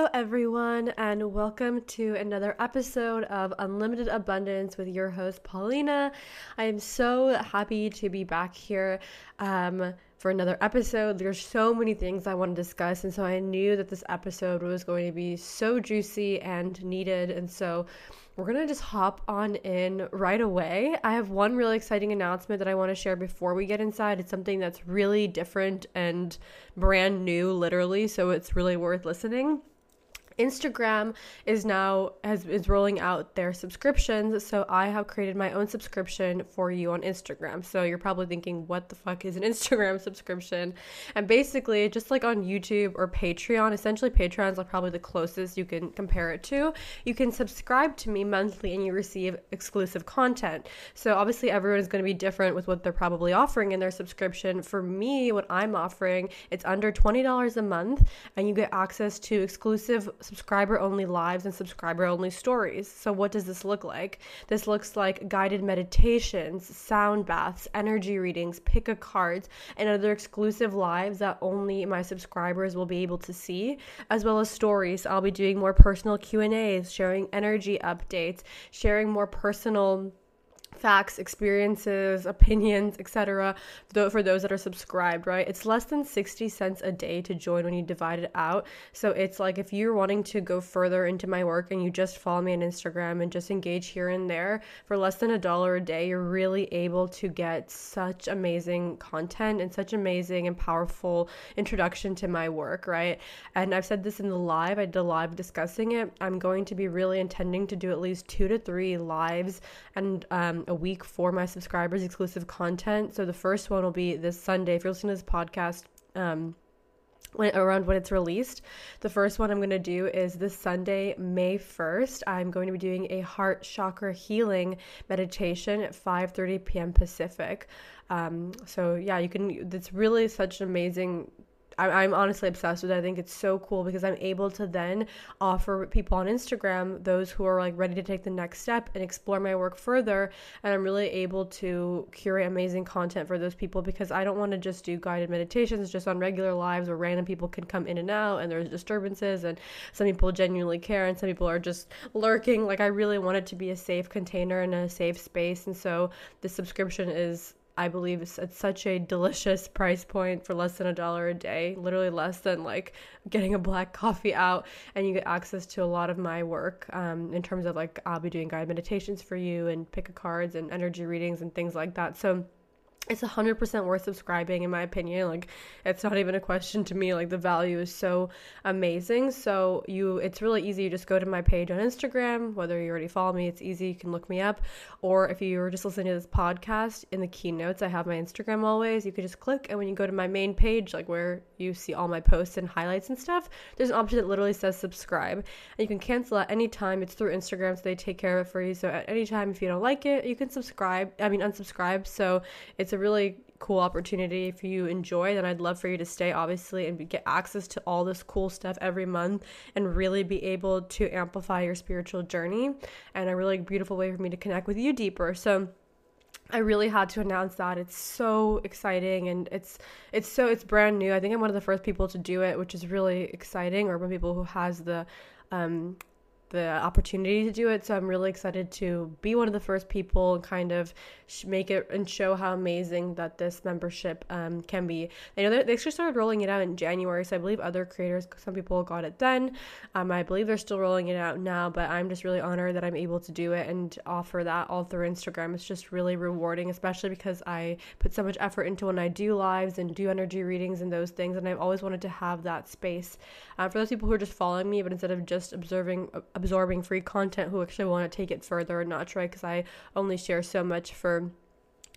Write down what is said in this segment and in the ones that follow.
Hello everyone, and welcome to another episode of Unlimited Abundance with your host Paulina. I am so happy to be back here for another episode. There's so many things I want to discuss, and so I knew that this episode was going to be so juicy and needed, and so we're going to just hop on in right away. I have one really exciting announcement that I want to share before we get inside. It's something that's really different and brand new, literally, so it's really worth listening. Instagram is now is rolling out their subscriptions, so I have created my own subscription for you on Instagram. So you're probably thinking, what the fuck is an Instagram subscription? And basically, just like on YouTube or Patreon, essentially Patreon's like probably the closest you can compare it to. You can subscribe to me monthly and you receive exclusive content. So obviously everyone is going to be different with what they're probably offering in their subscription. For me, what I'm offering, it's under $20 a month and you get access to exclusive subscriber-only lives and subscriber-only stories. So what does this look like? This looks like guided meditations, sound baths, energy readings, pick-a-cards, and other exclusive lives that only my subscribers will be able to see, as well as stories. I'll be doing more personal Q&As, sharing energy updates, sharing more personal facts, experiences, opinions, etc. for those that are subscribed, right? It's less than 60 cents a day to join when you divide it out. So it's like if you're wanting to go further into my work and you just follow me on Instagram and just engage here and there for less than $1 a day, you're really able to get such amazing content and such amazing and powerful introduction to my work, right? And I've said this in the live, I did a live discussing it. I'm going to be really intending to do at least 2 to 3 lives and a week for my subscribers, exclusive content. So the first one will be this Sunday. If you're listening to this podcast, around when it's released, the first one I'm going to do is this Sunday, May 1st. I'm going to be doing a heart chakra healing meditation at 5:30 p.m. Pacific. So yeah, you can, it's really such an amazing, I'm honestly obsessed with it. I think it's so cool because I'm able to then offer people on Instagram, those who are like ready to take the next step and explore my work further. And I'm really able to curate amazing content for those people because I don't want to just do guided meditations just on regular lives where random people can come in and out and there's disturbances and some people genuinely care and some people are just lurking. Like I really want it to be a safe container and a safe space. And so the subscription is, I believe it's at such a delicious price point for less than $1 a day, literally less than like getting a black coffee out, and you get access to a lot of my work in terms of like I'll be doing guided meditations for you and pick-a-cards and energy readings and things like that. So it's 100% worth subscribing in my opinion. Like it's not even a question to me. Like the value is so amazing. So it's really easy. You just go to my page on Instagram, whether you already follow me, it's easy. You can look me up. Or if you were just listening to this podcast, in the keynotes, I have my Instagram always. You could just click, and when you go to my main page, like where you see all my posts and highlights and stuff, there's an option that literally says subscribe. And you can cancel at any time. It's through Instagram, so they take care of it for you. So at any time, if you don't like it, you can unsubscribe. So it's a really cool opportunity. If you enjoy, then I'd love for you to stay, obviously, and get access to all this cool stuff every month and really be able to amplify your spiritual journey, and a really beautiful way for me to connect with you deeper. So I really had to announce that. It's so exciting, and it's brand new. I think I'm one of the first people to do it, which is really exciting, or one people who has the opportunity to do it. So I'm really excited to be one of the first people and kind of make it and show how amazing that this membership can be. I know they actually started rolling it out in January, so I believe other creators, some people got it then. I believe they're still rolling it out now, but I'm just really honored that I'm able to do it and offer that all through Instagram. It's just really rewarding, especially because I put so much effort into when I do lives and do energy readings and those things, and I've always wanted to have that space for those people who are just following me, but instead of just absorbing free content, who actually want to take it further and not try, because I only share so much for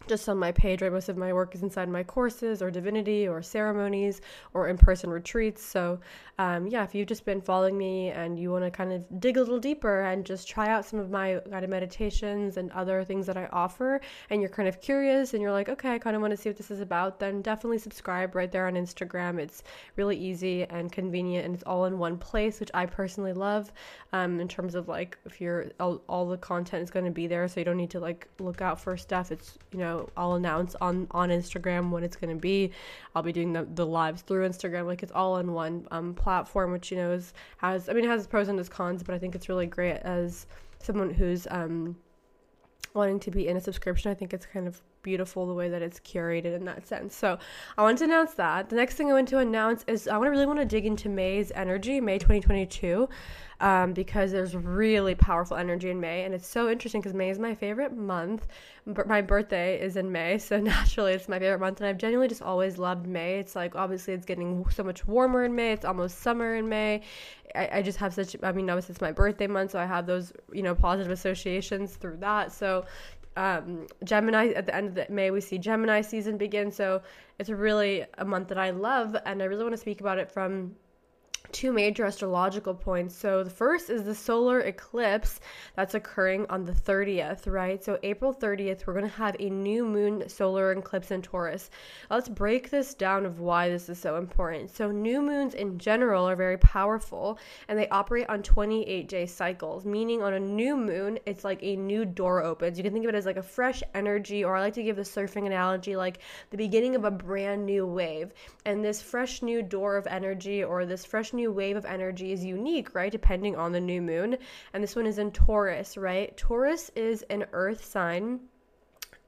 just on my page, right? Most of my work is inside my courses or Divinity or ceremonies or in-person retreats. So yeah, if you've just been following me and you want to kind of dig a little deeper and just try out some of my guided meditations and other things that I offer, and you're kind of curious and you're like, okay, I kind of want to see what this is about, then definitely subscribe right there on Instagram. It's really easy and convenient, and it's all in one place, which I personally love in terms of like if you're all the content is going to be there, so you don't need to like look out for stuff. It's, you know, I'll announce on Instagram when it's going to be. I'll be doing the lives through Instagram. Like, it's all on one platform, which, you know, has pros and its cons, but I think it's really great as someone who's wanting to be in a subscription. I think it's kind of beautiful the way that it's curated in that sense. So I wanted to announce that. The next thing I want to announce is I really want to dig into May's energy, May 2022, because there's really powerful energy in May. And it's so interesting because May is my favorite month. My birthday is in May, so naturally it's my favorite month. And I've genuinely just always loved May. It's like, obviously it's getting so much warmer in May. It's almost summer in May. I just have obviously it's my birthday month, so I have those, you know, positive associations through that. So Gemini, at the end of May, we see Gemini season begin. So it's really a month that I love, and I really want to speak about it from two major astrological points. So the first is the solar eclipse that's occurring on the 30th, right? So April 30th, we're going to have a new moon solar eclipse in Taurus. Let's break this down of why this is so important. So new moons in general are very powerful, and they operate on 28-day cycles, meaning on a new moon, it's like a new door opens. You can think of it as like a fresh energy, or I like to give the surfing analogy, like the beginning of a brand new wave. And this fresh new door of energy, or this fresh new wave of energy, is unique, right, depending on the new moon. And this one is in Taurus, right? Taurus is an earth sign,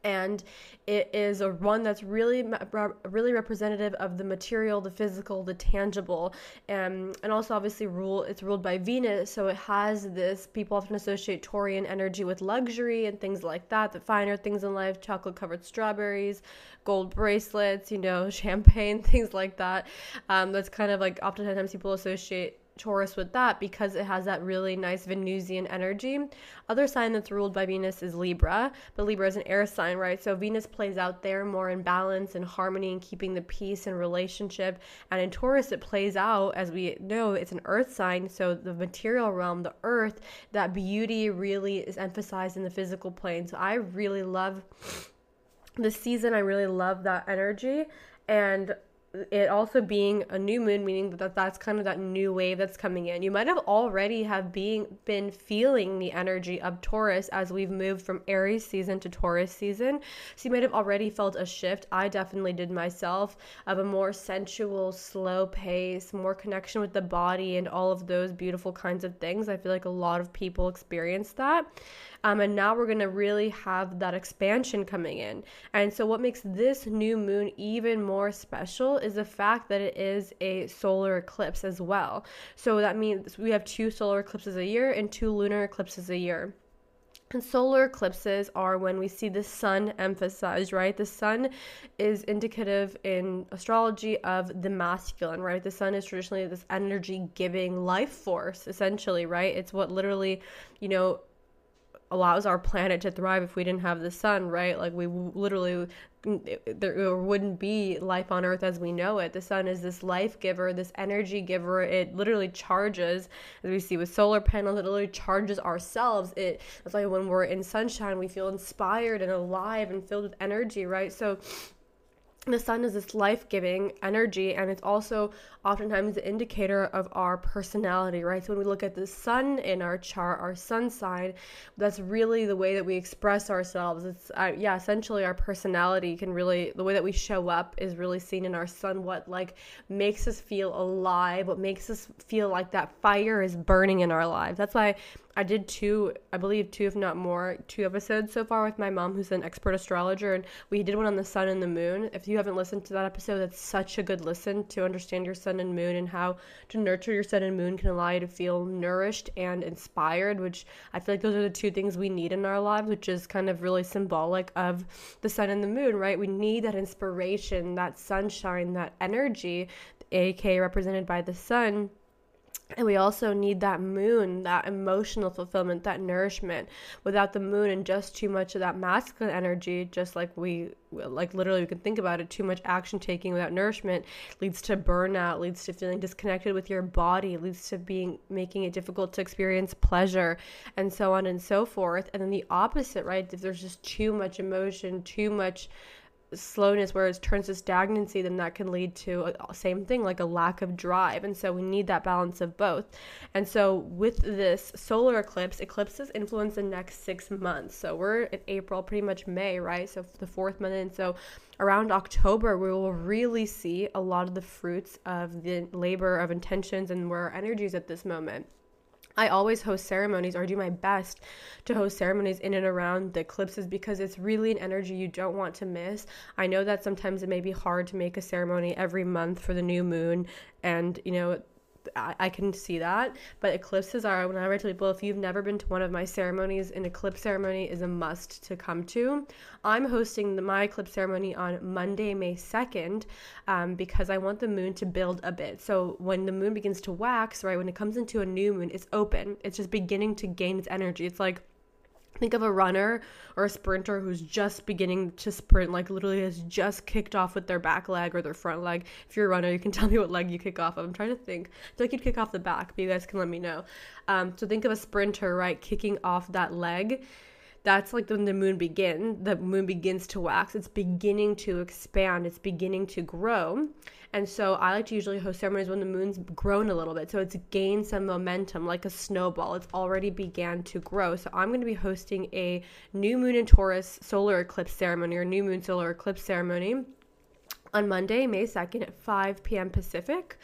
and it is a one that's really representative of the material, the physical, the tangible, and also obviously it's ruled by Venus, so it has this, people often associate Taurian energy with luxury and things like that, the finer things in life, chocolate-covered strawberries, gold bracelets, you know, champagne, things like that. That's kind of like oftentimes people associate Taurus with that because it has that really nice Venusian energy. Other sign that's ruled by Venus is Libra, but Libra is an air sign, right? So Venus plays out there more in balance and harmony and keeping the peace and relationship. And in Taurus, it plays out, as we know, it's an earth sign. So the material realm, the earth, that beauty really is emphasized in the physical plane. So I really love this season. I really love that energy. And it also being a new moon, meaning that that's kind of that new wave that's coming in. You might have already been feeling the energy of Taurus as we've moved from Aries season to Taurus season. So you might have already felt a shift. I definitely did myself, of a more sensual, slow pace, more connection with the body and all of those beautiful kinds of things. I feel like a lot of people experience that. And now we're going to really have that expansion coming in. And so what makes this new moon even more special is the fact that it is a solar eclipse as well. So that means we have two solar eclipses a year and two lunar eclipses a year. And solar eclipses are when we see the sun emphasized, right? The sun is indicative in astrology of the masculine, right? The sun is traditionally this energy-giving life force, essentially, right? It's what literally, you know, allows our planet to thrive. If we didn't have the sun, right, like we literally, there wouldn't be life on earth as we know it. The sun is this life giver, this energy giver. It literally charges, as we see with solar panels, it literally charges ourselves. It's like when we're in sunshine, we feel inspired and alive and filled with energy, right? So the sun is this life-giving energy, and it's also oftentimes the indicator of our personality, right? So when we look at the sun in our chart, our sun sign, that's really the way that we express ourselves. It's, essentially our personality can really, the way that we show up is really seen in our sun, what, like, makes us feel alive, what makes us feel like that fire is burning in our lives. That's why I did two episodes so far with my mom, who's an expert astrologer, and we did one on the sun and the moon. If you haven't listened to that episode, that's such a good listen to understand your sun and moon and how to nurture your sun and moon can allow you to feel nourished and inspired, which I feel like those are the two things we need in our lives, which is kind of really symbolic of the sun and the moon, right? We need that inspiration, that sunshine, that energy, aka represented by the sun. And we also need that moon, that emotional fulfillment, that nourishment. Without the moon and just too much of that masculine energy, just like we can think about it, too much action taking without nourishment leads to burnout, leads to feeling disconnected with your body, leads to making it difficult to experience pleasure, and so on and so forth. And then the opposite, right? If there's just too much emotion, too much slowness, whereas turns to stagnancy, then that can lead to a same thing, like a lack of drive. And so we need that balance of both. And so with this solar eclipse, eclipses influence the next 6 months. So we're in April, pretty much May, right? So the fourth month. And so around October, we will really see a lot of the fruits of the labor of intentions and where our energy is at this moment. I always host ceremonies, or do my best to host ceremonies in and around the eclipses, because it's really an energy you don't want to miss. I know that sometimes it may be hard to make a ceremony every month for the new moon, and, you know, I can see that, but eclipses are, when I tell people, if you've never been to one of my ceremonies, an eclipse ceremony is a must to come to. I'm hosting my eclipse ceremony on Monday, May 2nd, because I want the moon to build a bit. So when the moon begins to wax, right, when it comes into a new moon, it's open. It's just beginning to gain its energy. It's like, think of a runner or a sprinter who's just beginning to sprint, like literally has just kicked off with their back leg or their front leg. If you're a runner, you can tell me what leg you kick off of. I'm trying to think. I feel like you'd kick off the back, but you guys can let me know. So think of a sprinter, right, kicking off that leg. That's like when the moon begins to wax. It's beginning to expand. It's beginning to grow. And so I like to usually host ceremonies when the moon's grown a little bit. So it's gained some momentum, like a snowball. It's already began to grow. So I'm going to be hosting a new moon in Taurus solar eclipse ceremony, or new moon solar eclipse ceremony, on Monday, May 2nd at 5 p.m. Pacific.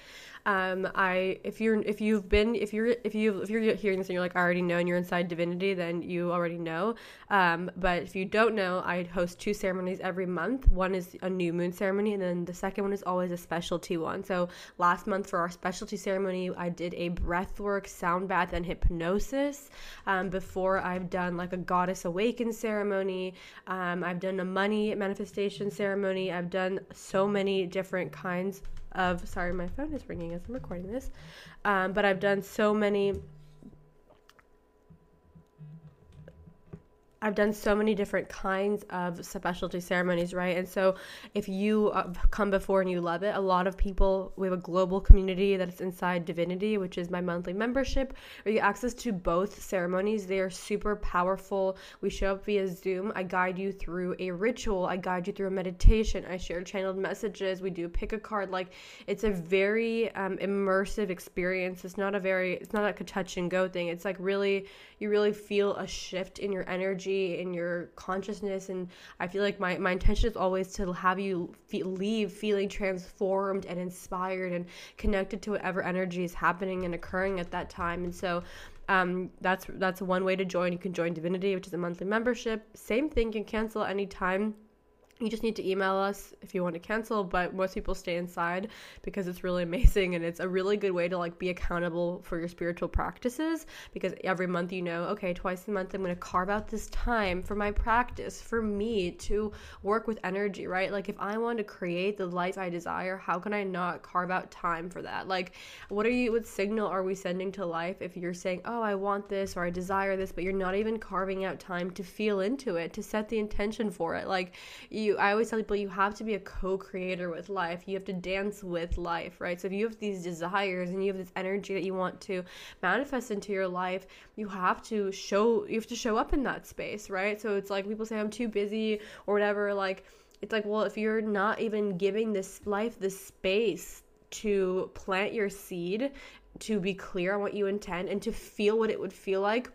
If you're hearing this and you're like, I already know, and you're inside Divinity, then you already know. But if you don't know, I host two ceremonies every month. One is a new moon ceremony, and then the second one is always a specialty one. So last month for our specialty ceremony, I did a breathwork, sound bath, and hypnosis. Before, I've done like a goddess awaken ceremony. I've done a money manifestation ceremony. I've done so many different kinds of, sorry, my phone is ringing as I'm recording this, but I've done so many, different kinds of specialty ceremonies, right? And so if you come before and you love it, a lot of people, we have a global community that's inside Divinity, which is my monthly membership, where you get access to both ceremonies. They are super powerful. We show up via Zoom. I guide you through a ritual. I guide you through a meditation. I share channeled messages. We do pick a card. Like, it's a very immersive experience. It's not like a touch and go thing. It's like really, you really feel a shift in your energy, in your consciousness. And I feel like my intention is always to have you leave feeling transformed and inspired and connected to whatever energy is happening and occurring at that time. And so that's one way to join. You can join Divinity, which is a monthly membership. Same thing, you can cancel at any time. You just need to email us if you want to cancel, but most people stay inside because it's really amazing, and it's a really good way to like be accountable for your spiritual practices, because every month, you know, okay, twice a month I'm going to carve out this time for my practice, for me to work with energy, right? Like, if I want to create the life I desire, how can I not carve out time for that? Like, what signal are we sending to life if you're saying, oh, I want this or I desire this, but you're not even carving out time to feel into it, to set the intention for it? Like, I always tell people, you have to be a co-creator with life. You have to dance with life, right? So if you have these desires and you have this energy that you want to manifest into your life, you have to show up in that space, right? So it's like, people say, I'm too busy or whatever. Like, it's like, well, if you're not even giving this life the space to plant your seed, to be clear on what you intend, and to feel what it would feel like,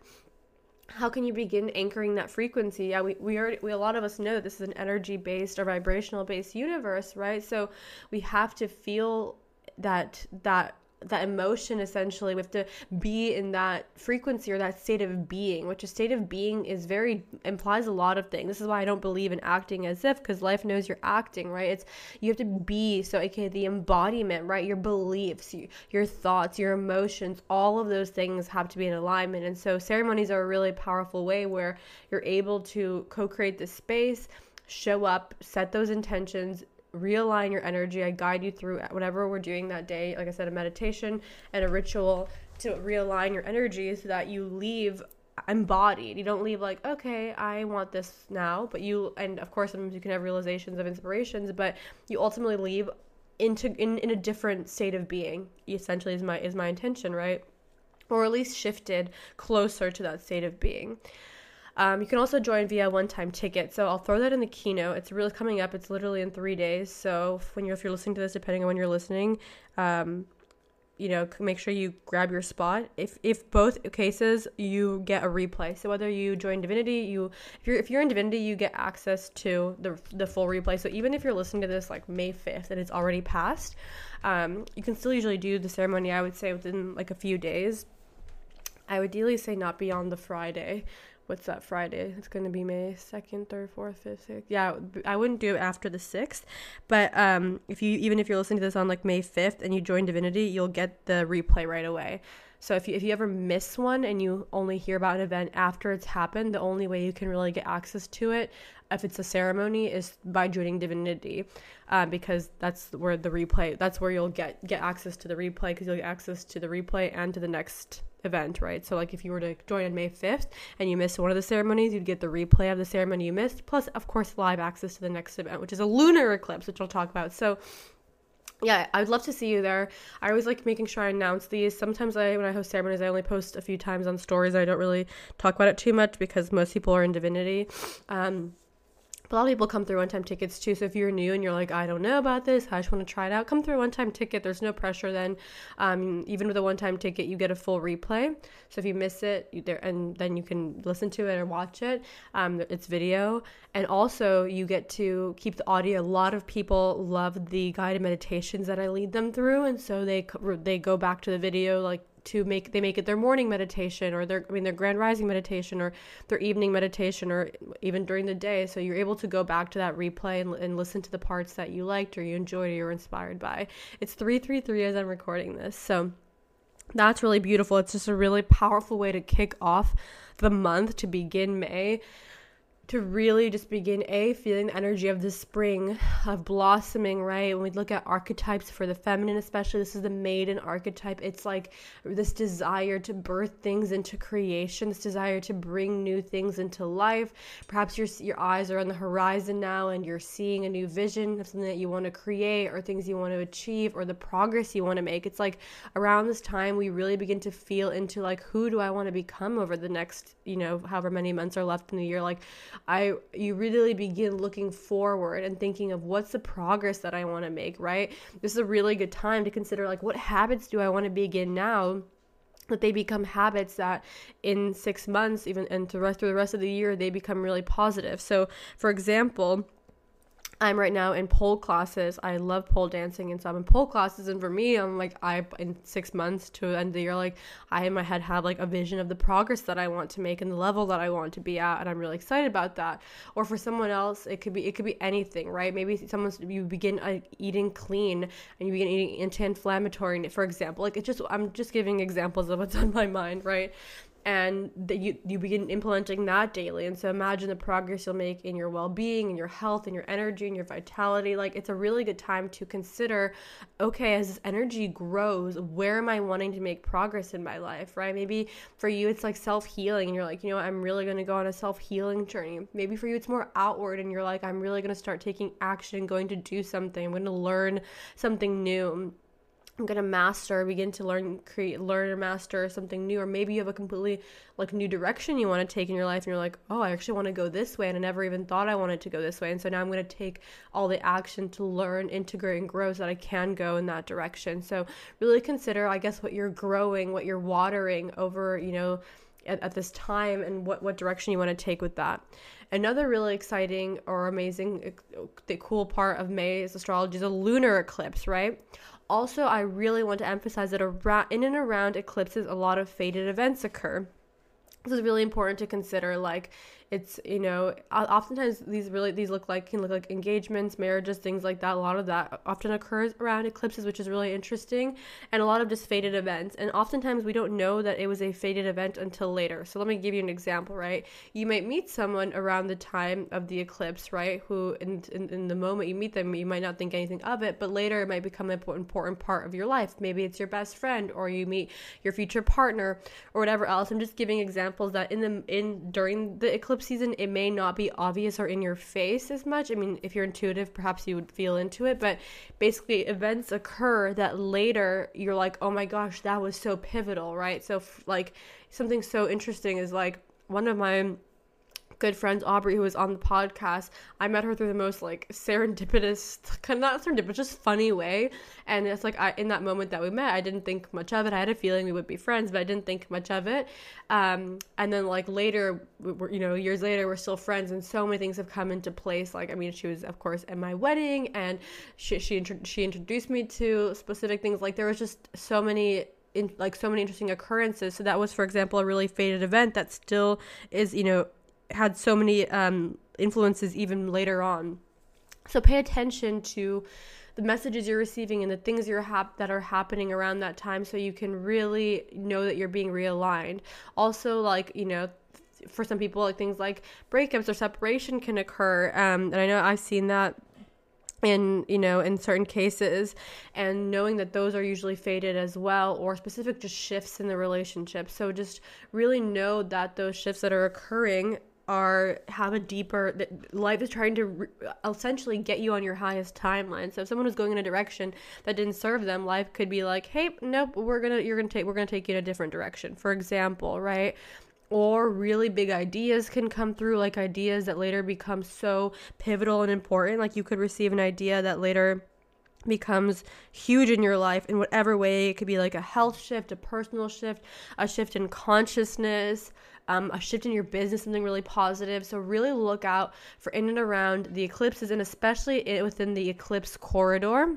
how can you begin anchoring that frequency? Yeah, we a lot of us know that this is an energy-based or vibrational-based universe, right? So we have to feel that emotion, essentially. We have to be in that frequency or that state of being, which a state of being is implies a lot of things. This is why I don't believe in acting as if, because life knows you're acting, right? You have to be, so aka the embodiment, right? Your beliefs, your thoughts, your emotions, all of those things have to be in alignment. And so ceremonies are a really powerful way where you're able to co-create this space, show up, set those intentions, realign your energy. I guide you through whatever we're doing that day. Like I said, a meditation and a ritual to realign your energy so that you leave embodied. You don't leave like, okay, I want this now, but and of course sometimes you can have realizations of inspirations, but you ultimately leave in a different state of being, essentially, is my intention, right? Or at least shifted closer to that state of being. You can also join via one-time ticket, so I'll throw that in the keynote. It's really coming up. It's literally in 3 days, so if you're listening to this, depending on when you're listening, you know, make sure you grab your spot. If both cases, you get a replay. So whether you join Divinity, if you're in Divinity, you get access to the full replay. So even if you're listening to this like May 5th and it's already passed, you can still usually do the ceremony, I would say, within like a few days. I would ideally say not beyond the Friday. What's that Friday? It's going to be May 2nd, 3rd, 4th, 5th, 6th. Yeah, I wouldn't do it after the 6th. But if you're listening to this on like May 5th and you join Divinity, you'll get the replay right away. So if you ever miss one and you only hear about an event after it's happened, the only way you can really get access to it, if it's a ceremony, is by joining Divinity, because that's where you'll get access to the replay, because you'll get access to the replay and to the next event, right? So like if you were to join on May 5th and you missed one of the ceremonies, you'd get the replay of the ceremony you missed, plus of course live access to the next event, which is a lunar eclipse, which I'll talk about. So yeah, I would love to see you there. I always like making sure I announce these. Sometimes when I host ceremonies, I only post a few times on stories. I don't really talk about it too much because most people are in Divinity. A lot of people come through one-time tickets too, so if you're new and you're like, I don't know about this, I just want to try it out, come through one-time ticket. There's no pressure then. Even with a one-time ticket, you get a full replay, so if you miss it, and then you can listen to it or watch it. It's video, and also you get to keep the audio. A lot of people love the guided meditations that I lead them through, and so they go back to the video, like, they make it their morning meditation, or their grand rising meditation, or their evening meditation, or even during the day. So you're able to go back to that replay and listen to the parts that you liked, or you enjoyed, or you were inspired by. It's 3:33 as I'm recording this. So that's really beautiful. It's just a really powerful way to kick off the month, to begin May, to really just begin feeling the energy of the spring, of blossoming, right? When we look at archetypes for the feminine, especially, this is the maiden archetype. It's like this desire to birth things into creation, this desire to bring new things into life. Perhaps your eyes are on the horizon now and you're seeing a new vision of something that you want to create, or things you want to achieve, or the progress you want to make. It's like around this time we really begin to feel into, like, who do I want to become over the next, however many months are left in the year. Like, you really begin looking forward and thinking of what's the progress that I want to make, right? This is a really good time to consider, like, what habits do I want to begin now, that they become habits that in 6 months, even, and through the rest of the year, they become really positive. So for example, I'm right now in pole classes. I love pole dancing, and so I'm in pole classes, and for me, I'm like, in 6 months to the end of the year, like, I in my head have like a vision of the progress that I want to make and the level that I want to be at, and I'm really excited about that. Or for someone else, it could be anything, right? Maybe you begin eating clean, and you begin eating anti-inflammatory, for example. Like, I'm just giving examples of what's on my mind, right? And that you begin implementing that daily. And so imagine the progress you'll make in your well-being, and your health, and your energy, and your vitality. Like, it's a really good time to consider, okay, as this energy grows, where am I wanting to make progress in my life, right? Maybe for you, it's like self-healing, and you're like, I'm really going to go on a self-healing journey. Maybe for you, it's more outward, and you're like, I'm really going to start taking action, going to do something, I'm going to learn something new. I'm going to learn or master something new. Or maybe you have a completely like new direction you want to take in your life, and you're like, oh, I actually want to go this way, and I never even thought I wanted to go this way. And so now I'm going to take all the action to learn, integrate, and grow so that I can go in that direction. So really consider, I guess, what you're growing, what you're watering over, at this time, and what direction you want to take with that. Another really exciting or amazing, the cool part of May is astrology is a lunar eclipse, right? Also, I really want to emphasize that in and around eclipses, a lot of fated events occur. This is really important to consider. Like, it's, oftentimes these can look like engagements, marriages, things like that. A lot of that often occurs around eclipses, which is really interesting, and a lot of just fated events. And oftentimes we don't know that it was a fated event until later. So let me give you an example, right? You might meet someone around the time of the eclipse, right? Who in the moment you meet them, you might not think anything of it, but later it might become an important part of your life. Maybe it's your best friend, or you meet your future partner, or whatever else. I'm just giving examples that during the eclipse season, it may not be obvious or in your face as much. I mean, if you're intuitive, perhaps you would feel into it, but basically events occur that later you're like, oh my gosh, that was so pivotal, right? So like something so interesting is, like, one of my good friends, Aubrey, who was on the podcast. I met her through the most, like, just funny way. And it's like, in that moment that we met, I didn't think much of it. I had a feeling we would be friends, but I didn't think much of it. And then, like, later, years later, we're still friends, and so many things have come into place. Like, I mean, she was, of course, at my wedding, and she introduced me to specific things. Like, there was just so many interesting occurrences. So that was, for example, a really faded event that still is, had so many influences even later on. So pay attention to the messages you're receiving and the things that are happening around that time, so you can really know that you're being realigned. Also, like, for some people, like, things like breakups or separation can occur, and I know I've seen that in certain cases, and knowing that those are usually faded as well, or specific just shifts in the relationship. So just really know that those shifts that are occurring life is trying to essentially get you on your highest timeline. So if someone was going in a direction that didn't serve them, life could be like, hey, nope, we're gonna take you in a different direction, for example, right? Or really big ideas can come through, like ideas that later become so pivotal and important. Like, you could receive an idea that later becomes huge in your life in whatever way. It could be like a health shift, a personal shift, a shift in consciousness, a shift in your business, something really positive. So really look out for in and around the eclipses, and especially within the eclipse corridor.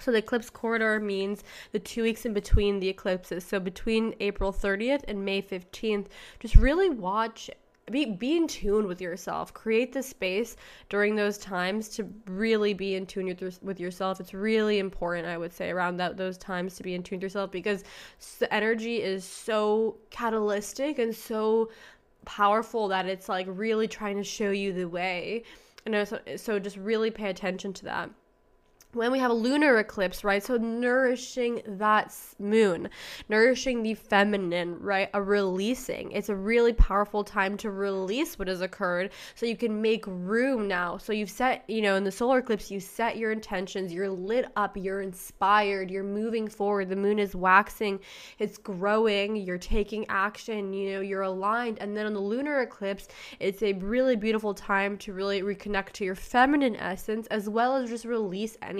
So the eclipse corridor means the 2 weeks in between the eclipses. So between April 30th and May 15th, just really watch, be in tune with yourself. Create the space during those times to really be in tune with yourself. It's really important, I would say, around those times to be in tune with yourself, because the energy is so catalytic and so powerful that it's like really trying to show you the way. So just really pay attention to that. When we have a lunar eclipse, right? So nourishing that moon, nourishing the feminine, right? A releasing. It's a really powerful time to release what has occurred, so you can make room now. So you've set, in the solar eclipse, you set your intentions, you're lit up, you're inspired, you're moving forward. The moon is waxing, it's growing, you're taking action, you're aligned. And then on the lunar eclipse, it's a really beautiful time to really reconnect to your feminine essence, as well as just release anything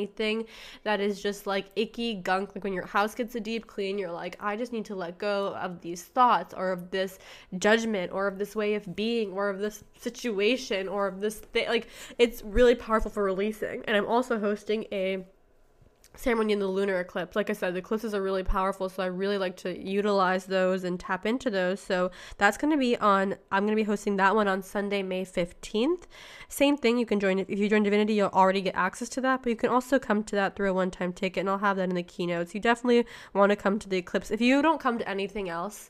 that is just like icky gunk. Like when your house gets a deep clean, you're like, I just need to let go of these thoughts, or of this judgment, or of this way of being, or of this situation, or of this thing. Like, it's really powerful for releasing. And I'm also hosting a ceremony in the lunar eclipse. Like I said, the eclipses are really powerful, so I really like to utilize those and tap into those. So that's going to be I'm going to be hosting that one on Sunday, May 15th. Same thing, you can join. If you join Divinity, you'll already get access to that, but you can also come to that through a one-time ticket, and I'll have that in the keynotes. You definitely want to come to the eclipse. If you don't come to anything else,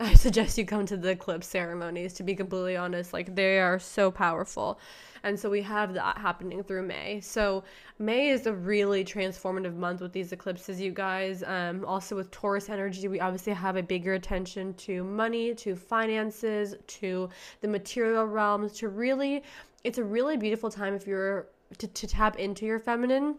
I suggest you come to the eclipse ceremonies, to be completely honest. Like, they are so powerful. And so we have that happening through May. So May is a really transformative month with these eclipses, you guys. Also with Taurus energy, we obviously have a bigger attention to money, to finances, to the material realms, to really, it's a really beautiful time if you're to tap into your feminine,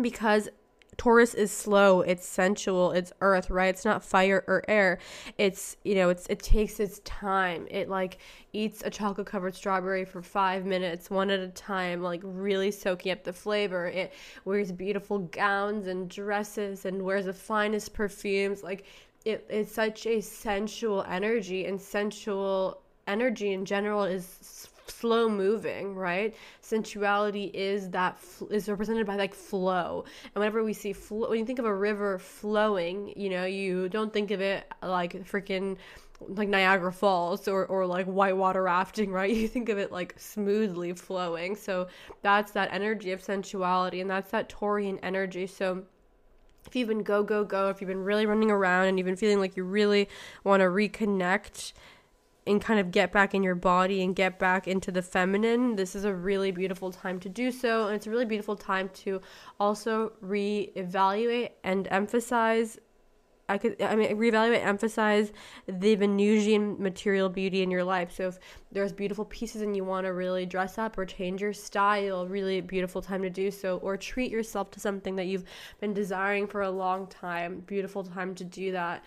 because Taurus is slow, it's sensual, it's earth, right? It's not fire or air. It's, it takes its time. It like eats a chocolate covered strawberry for 5 minutes, one at a time, like really soaking up the flavor. It wears beautiful gowns and dresses and wears the finest perfumes. Like, it's such a sensual energy, and sensual energy in general is slow moving, right? Sensuality is represented by like flow. And whenever we see when you think of a river flowing, you don't think of it like freaking like Niagara Falls or like whitewater rafting, right? You think of it like smoothly flowing. So that's that energy of sensuality, and that's that Taurian energy. So if you've been go, go, go, if you've been really running around and you've been feeling like you really want to reconnect and kind of get back in your body and get back into the feminine, this is a really beautiful time to do so. And it's a really beautiful time to also reevaluate and emphasize reevaluate, emphasize the Venusian material beauty in your life. So if there's beautiful pieces and you want to really dress up or change your style, really beautiful time to do so, or treat yourself to something that you've been desiring for a long time. Beautiful time to do that.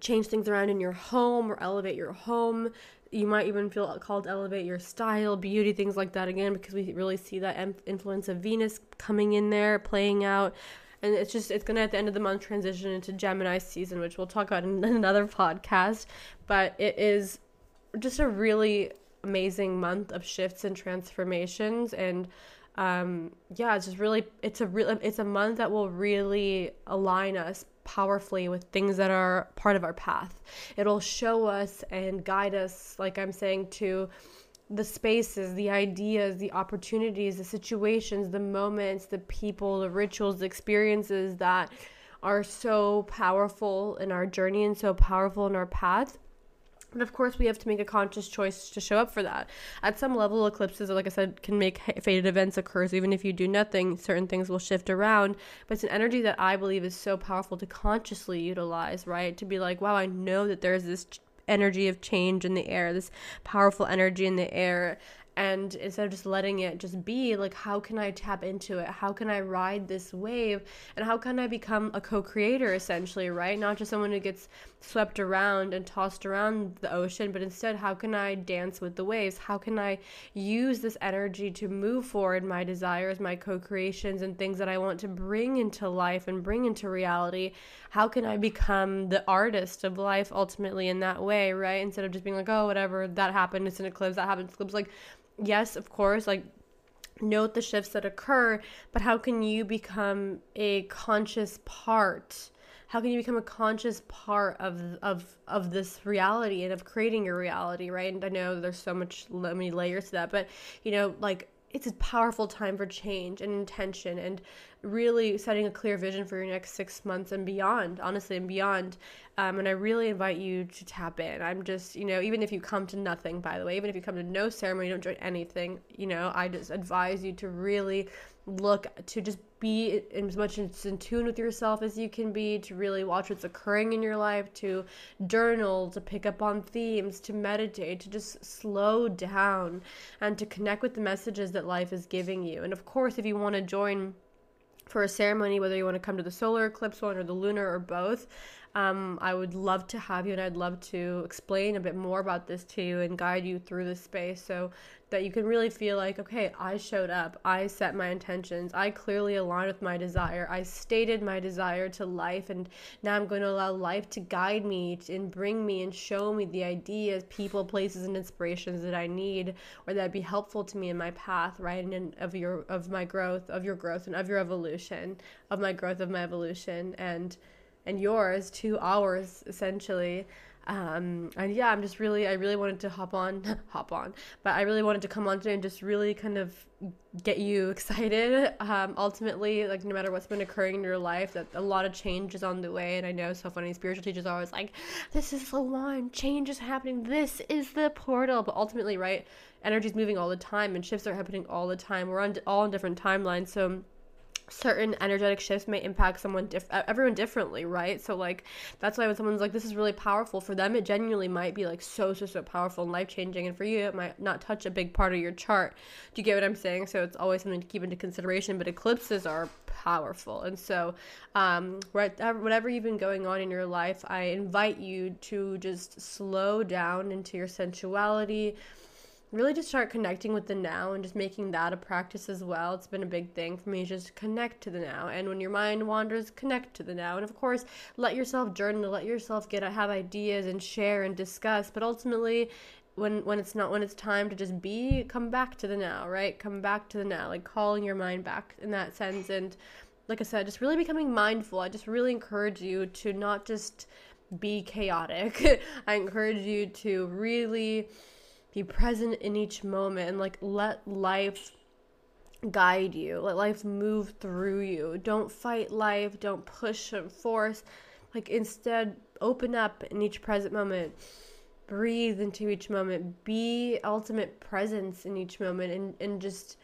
Change things around in your home, or elevate your home. You might even feel called to elevate your style, beauty, things like that again, because we really see that influence of Venus coming in there, playing out. And it's just, it's going to, at the end of the month, transition into Gemini season, which we'll talk about in another podcast. But it is just a really amazing month of shifts and transformations. And yeah, it's just really, it's a month that will really align us powerfully with things that are part of our path. It'll show us and guide us, like I'm saying, to the spaces, the ideas, the opportunities, the situations, the moments, the people, the rituals, the experiences that are so powerful in our journey and so powerful in our path. And of course, we have to make a conscious choice to show up for that. At some level, eclipses, like I said, can make fated events occur. So even if you do nothing, certain things will shift around. But it's an energy that I believe is so powerful to consciously utilize, right? To be like, wow, I know that there's this energy of change in the air, this powerful energy in the air. And instead of just letting it just be, like, how can I tap into it? How can I ride this wave? And how can I become a co-creator, essentially, right? Not just someone who gets swept around and tossed around the ocean, but instead, how can I dance with the waves? How can I use this energy to move forward my desires, my co-creations, and things that I want to bring into life and bring into reality? How can I become the artist of life, ultimately, in that way, right? Instead of just being like, oh, whatever, that happened, it's an eclipse, that happened, eclipse, like, yes, of course, like, note the shifts that occur, but how can you become a conscious part? How can you become a conscious part of this reality and of creating your reality, right? And I know there's so many layers to that, but, you know, like, it's a powerful time for change and intention and really setting a clear vision for your next 6 months and beyond, honestly, and beyond. And I really invite you to tap in. I'm just, you know, even if you come to nothing, by the way, even if you come to no ceremony, don't join anything, you know, I just advise you to really look to just be as much in tune with yourself as you can be, to really watch what's occurring in your life, to journal, to pick up on themes, to meditate, to just slow down and to connect with the messages that life is giving you. And of course, if you want to join for a ceremony, whether you want to come to the solar eclipse one or the lunar or both, I would love to have you, and I'd love to explain a bit more about this to you and guide you through this space so that you can really feel like, okay, I showed up, I set my intentions, I clearly aligned with my desire, I stated my desire to life, and now I'm going to allow life to guide me and bring me and show me the ideas, people, places, and inspirations that I need or that'd be helpful to me in my path, right? And of my growth, and of your evolution, of my growth, of my evolution, and yours, 2 hours, essentially. And yeah, I really wanted to come on today and just really kind of get you excited. Ultimately, like, no matter what's been occurring in your life, that a lot of change is on the way. And I know, so funny, spiritual teachers are always like, this is the one, change is happening, this is the portal. But ultimately, right, energy is moving all the time and shifts are happening all the time. We're on all different timelines, so certain energetic shifts may impact everyone differently, right? So, like, that's why when someone's like, this is really powerful, for them it genuinely might be like so powerful and life-changing, and for you it might not touch a big part of your chart. Do you get what I'm saying? So it's always something to keep into consideration, but eclipses are powerful. And so whatever you've been going on in your life, I invite you to just slow down into your sensuality, really just start connecting with the now and just making that a practice as well. It's been a big thing for me, just connect to the now. And when your mind wanders, connect to the now. And of course, let yourself journal, let yourself have ideas and share and discuss. But ultimately, when it's time to just be, come back to the now, right? Come back to the now, like calling your mind back in that sense. And like I said, just really becoming mindful. I just really encourage you to not just be chaotic. I encourage you to really be present in each moment and, like, let life guide you. Let life move through you. Don't fight life. Don't push and force. Like, instead, open up in each present moment. Breathe into each moment. Be ultimate presence in each moment and just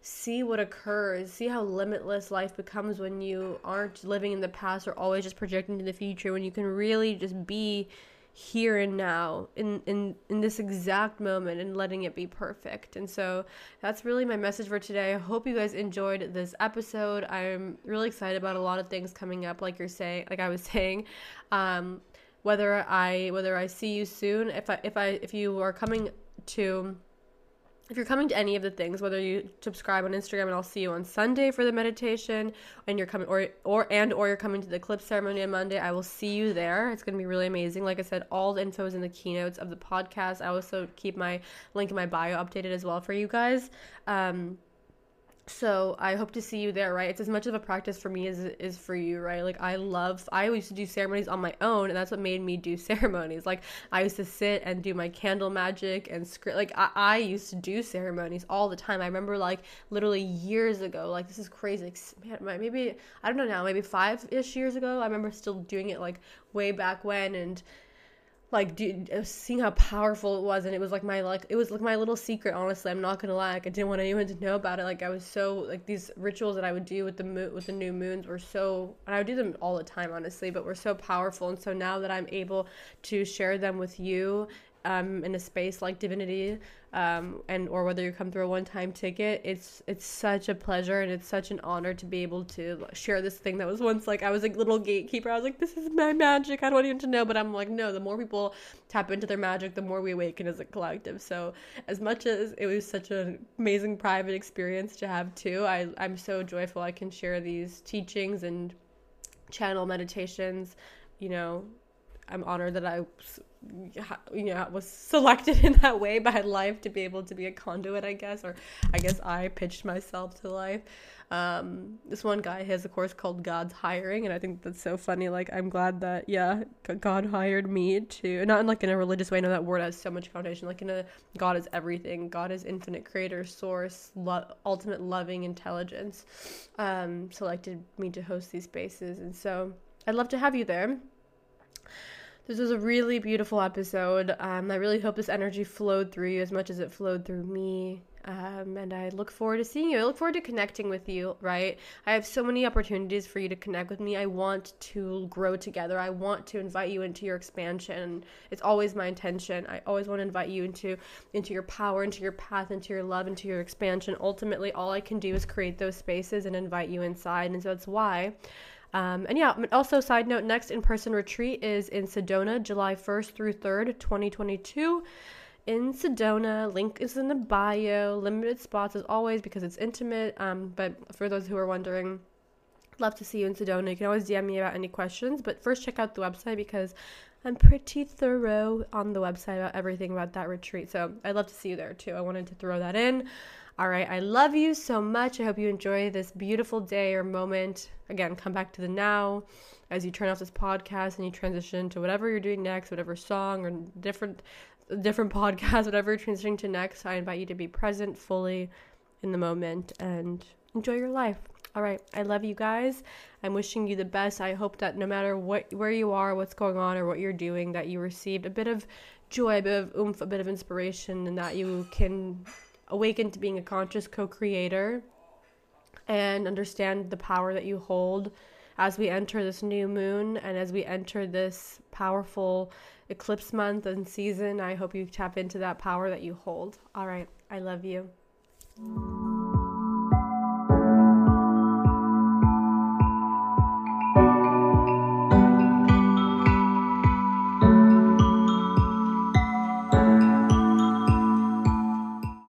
see what occurs. See how limitless life becomes when you aren't living in the past or always just projecting to the future, when you can really just be here and now in this exact moment and letting it be perfect. And so that's really my message for today. I hope you guys enjoyed this episode. I'm really excited about a lot of things coming up, like I was saying. whether I see you soon, if you're coming to any of the things, whether you subscribe on Instagram and I'll see you on Sunday for the meditation, and you're coming or you're coming to the eclipse ceremony on Monday, I will see you there. It's going to be really amazing. Like I said, all the info is in the keynotes of the podcast. I also keep my link in my bio updated as well for you guys. So I hope to see you there, right? It's as much of a practice for me as it is for you, right? Like I used to do ceremonies on my own, and that's what made me do ceremonies. Like I used to sit and do my candle magic and script. Like I used to do ceremonies all the time. I remember like literally years ago, like this is crazy. Like, man, maybe, I don't know now, maybe 5-ish years ago, I remember still doing it like way back when, and like, dude, seeing how powerful it was, and it was, like, my little secret, honestly, I'm not gonna lie, like, I didn't want anyone to know about it, like, I was so, like, these rituals that I would do with the new moons were so, and I would do them all the time, honestly, but were so powerful, and so now that I'm able to share them with you, in a space like Divinity, and, or whether you come through a one-time ticket, it's such a pleasure, and it's such an honor to be able to share this thing that was once, like, I was, like, little gatekeeper, I was, like, this is my magic, I don't want anyone to know, but I'm, like, no, the more people tap into their magic, the more we awaken as a collective. So, as much as it was such an amazing private experience to have, too, I'm so joyful I can share these teachings and channel meditations. You know, I'm honored that I, you know, was selected in that way by life to be able to be a conduit, I guess, or I guess I pitched myself to life. This one guy has a course called God's Hiring, and I think that's so funny. Like, I'm glad that, yeah, God hired me to, not in like in a religious way, I know that word has so much connotation, like in a, God is everything, God is infinite creator, source, ultimate loving intelligence, selected me to host these spaces, and so I'd love to have you there. This was a really beautiful episode. I really hope this energy flowed through you as much as it flowed through me. And I look forward to seeing you. I look forward to connecting with you, right? I have so many opportunities for you to connect with me. I want to grow together. I want to invite you into your expansion. It's always my intention. I always want to invite you into your power, into your path, into your love, into your expansion. Ultimately, all I can do is create those spaces and invite you inside. And so that's why... and yeah, also side note, next in-person retreat is in Sedona, July 1st through 3rd, 2022 in Sedona. Link is in the bio, limited spots as always, because it's intimate. But for those who are wondering, love to see you in Sedona. You can always DM me about any questions, but first check out the website because I'm pretty thorough on the website about everything about that retreat. So I'd love to see you there too. I wanted to throw that in. All right. I love you so much. I hope you enjoy this beautiful day or moment. Again, come back to the now as you turn off this podcast and you transition to whatever you're doing next, whatever song or different podcast, whatever you're transitioning to next. I invite you to be present fully in the moment and enjoy your life. All right. I love you guys. I'm wishing you the best. I hope that no matter where you are, what's going on or what you're doing, that you received a bit of joy, a bit of oomph, a bit of inspiration, and that you can awaken to being a conscious co-creator and understand the power that you hold as we enter this new moon and as we enter this powerful eclipse month and season. I hope you tap into that power that you hold. All right. I love you.